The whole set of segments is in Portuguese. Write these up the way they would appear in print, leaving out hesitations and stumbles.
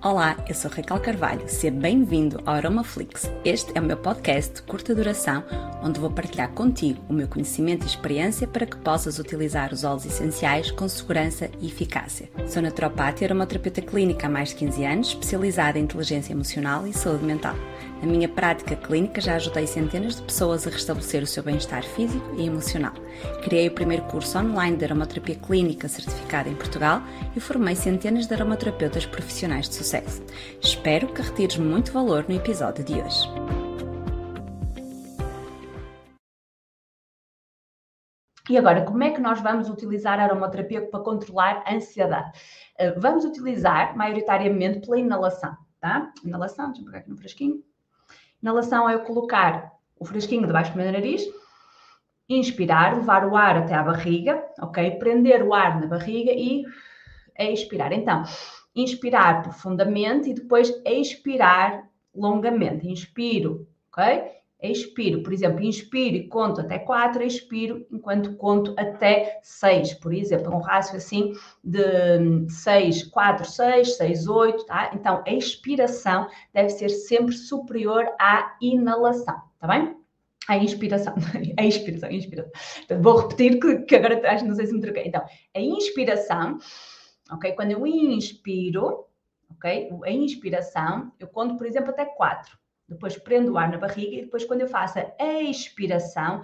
Olá, eu sou Raquel Carvalho, seja bem-vindo ao Aromaflix. Este é o meu podcast de curta duração, onde vou partilhar contigo o meu conhecimento e experiência para que possas utilizar os óleos essenciais com segurança e eficácia. Sou naturopata e aromaterapeuta clínica há mais de 15 anos, especializada em inteligência emocional e saúde mental. Na minha prática clínica já ajudei centenas de pessoas a restabelecer o seu bem-estar físico e emocional. Criei o primeiro curso online de aromaterapia clínica certificado em Portugal e formei centenas de aromaterapeutas profissionais de sucesso. Espero que retires muito valor no episódio de hoje. E agora, como é que nós vamos utilizar a aromaterapia para controlar a ansiedade? Vamos utilizar, maioritariamente, pela inalação, tá? Inalação, deixa eu pegar aqui no frasquinho. Inalação é eu colocar o frasquinho debaixo do meu nariz, inspirar, levar o ar até à barriga, ok? Prender o ar na barriga e expirar. Então, inspirar profundamente e depois expirar longamente. Inspiro, ok? Expiro, por exemplo, inspiro e conto até 4, expiro enquanto conto até 6, por exemplo, um rácio assim de 6, 4, 6, 6, 8, tá? Então, a expiração deve ser sempre superior à inalação, tá bem? A inspiração. Então, vou repetir que agora acho, não sei se me troquei. Então, a inspiração, ok? Quando eu inspiro, ok? A inspiração, eu conto, por exemplo, até 4. Depois prendo o ar na barriga e depois quando eu faço a expiração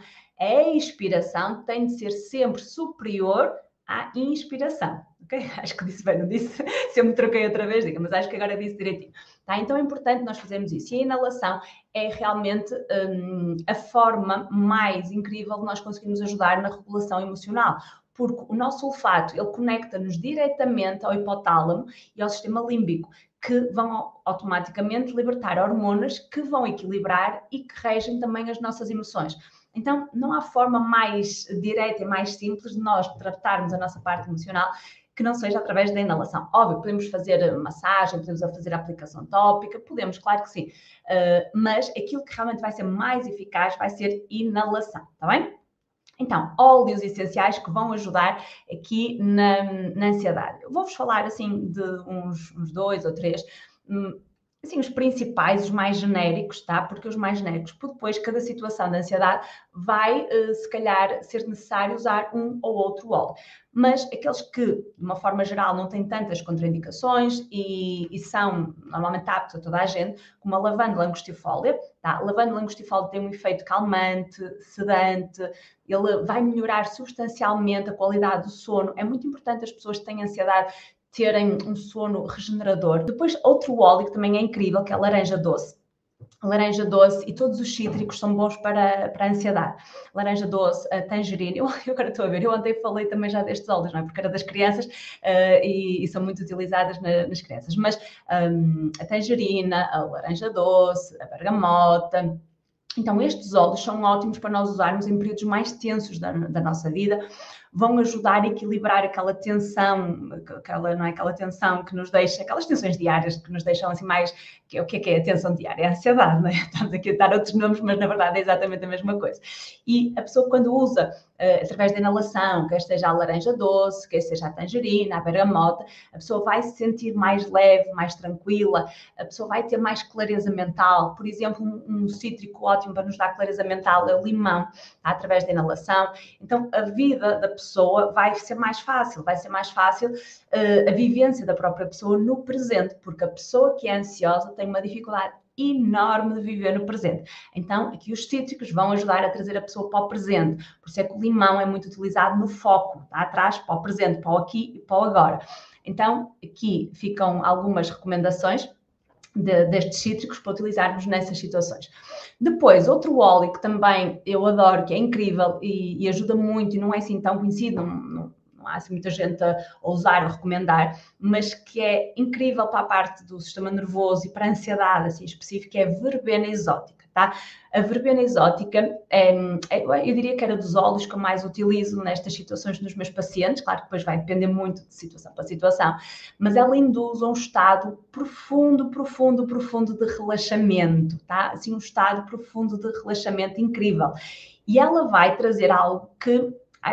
tem de ser sempre superior à inspiração, ok? Acho que disse bem, não disse? Se eu me troquei outra vez, diga, mas acho que agora disse direitinho. Tá? Então é importante nós fazermos isso. E a inalação é realmente a forma mais incrível de nós conseguirmos ajudar na regulação emocional. Porque o nosso olfato, ele conecta-nos diretamente ao hipotálamo e ao sistema límbico, que vão automaticamente libertar hormonas que vão equilibrar e que regem também as nossas emoções. Então, não há forma mais direta e mais simples de nós tratarmos a nossa parte emocional que não seja através da inalação. Óbvio, podemos fazer massagem, podemos fazer aplicação tópica, podemos, claro que sim. Mas aquilo que realmente vai ser mais eficaz vai ser inalação, está bem? Então, óleos essenciais que vão ajudar aqui na ansiedade. Eu vou-vos falar, assim, de uns 2 ou 3, assim, os principais, os mais genéricos, tá? Porque os mais genéricos, por depois, cada situação de ansiedade vai, se calhar, ser necessário usar um ou outro óleo. Mas aqueles que, de uma forma geral, não têm tantas contraindicações e são normalmente aptos a toda a gente, como a lavandula angustifolia. Tá? A lavandula angustifolia tem um efeito calmante, sedante, ele vai melhorar substancialmente a qualidade do sono. É muito importante as pessoas que têm ansiedade terem um sono regenerador. Depois, outro óleo que também é incrível, que é a laranja doce. A laranja doce e todos os cítricos são bons para a ansiedade. A laranja doce, a tangerina, eu agora estou a ver, eu ontem falei também já destes óleos, não é? Porque era das crianças e são muito utilizadas nas crianças. Mas a tangerina, a laranja doce, a bergamota. Então, estes óleos são ótimos para nós usarmos em períodos mais tensos da nossa vida. Vão ajudar a equilibrar aquela tensão, aquela tensão que nos deixa, aquelas tensões diárias que nos deixam assim mais, o que é a tensão diária? É a ansiedade, não é? Estamos aqui a dar outros nomes, mas na verdade é exatamente a mesma coisa. E a pessoa quando usa, através da inalação, quer seja a laranja doce, quer seja a tangerina, a bergamota, a pessoa vai se sentir mais leve, mais tranquila, a pessoa vai ter mais clareza mental. Por exemplo, um cítrico ótimo para nos dar clareza mental é o limão, tá? Através da inalação. Então, a vida da pessoa vai ser mais fácil, a vivência da própria pessoa no presente, porque a pessoa que é ansiosa tem uma dificuldade enorme de viver no presente. Então, aqui os cítricos vão ajudar a trazer a pessoa para o presente, por isso é que o limão é muito utilizado no foco, tá? Atrás, para o presente, para o aqui e para o agora. Então, aqui ficam algumas recomendações destes cítricos para utilizarmos nessas situações. Depois, outro óleo que também eu adoro, que é incrível e ajuda muito e não é assim tão conhecido, não há assim muita gente a usar ou recomendar, mas que é incrível para a parte do sistema nervoso e para a ansiedade assim específica, é a verbena exótica, tá? A verbena exótica, eu diria que era dos óleos que eu mais utilizo nestas situações nos meus pacientes, claro que depois vai depender muito de situação para situação, mas ela induz um estado profundo de relaxamento, tá? Assim, um estado profundo de relaxamento incrível. E ela vai trazer algo que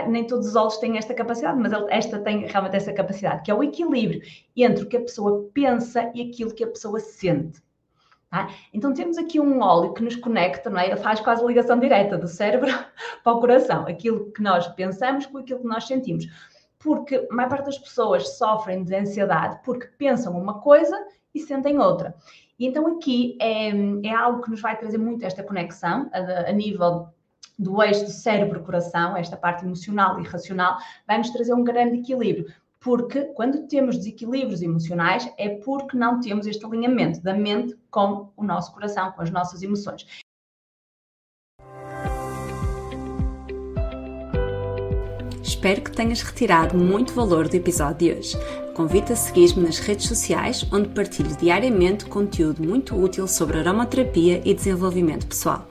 nem todos os olhos têm esta capacidade, mas esta tem realmente essa capacidade, que é o equilíbrio entre o que a pessoa pensa e aquilo que a pessoa sente. Ah, então temos aqui um óleo que nos conecta, não é? Faz quase ligação direta do cérebro para o coração, aquilo que nós pensamos com aquilo que nós sentimos, porque a maior parte das pessoas sofrem de ansiedade porque pensam uma coisa e sentem outra. E então aqui é algo que nos vai trazer muito esta conexão a nível do eixo do cérebro-coração, esta parte emocional e racional, vai-nos trazer um grande equilíbrio. Porque quando temos desequilíbrios emocionais é porque não temos este alinhamento da mente com o nosso coração, com as nossas emoções. Espero que tenhas retirado muito valor do episódio de hoje. Convido a seguir-me nas redes sociais, onde partilho diariamente conteúdo muito útil sobre aromaterapia e desenvolvimento pessoal.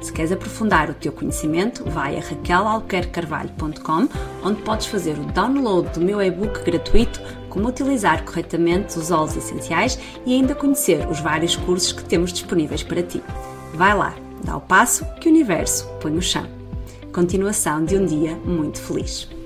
Se queres aprofundar o teu conhecimento, vai a raquelalbuquerquecarvalho.com, onde podes fazer o download do meu e-book gratuito Como Utilizar Corretamente os Óleos Essenciais e ainda conhecer os vários cursos que temos disponíveis para ti. Vai lá, dá o passo que o universo põe no chão. Continuação de um dia muito feliz.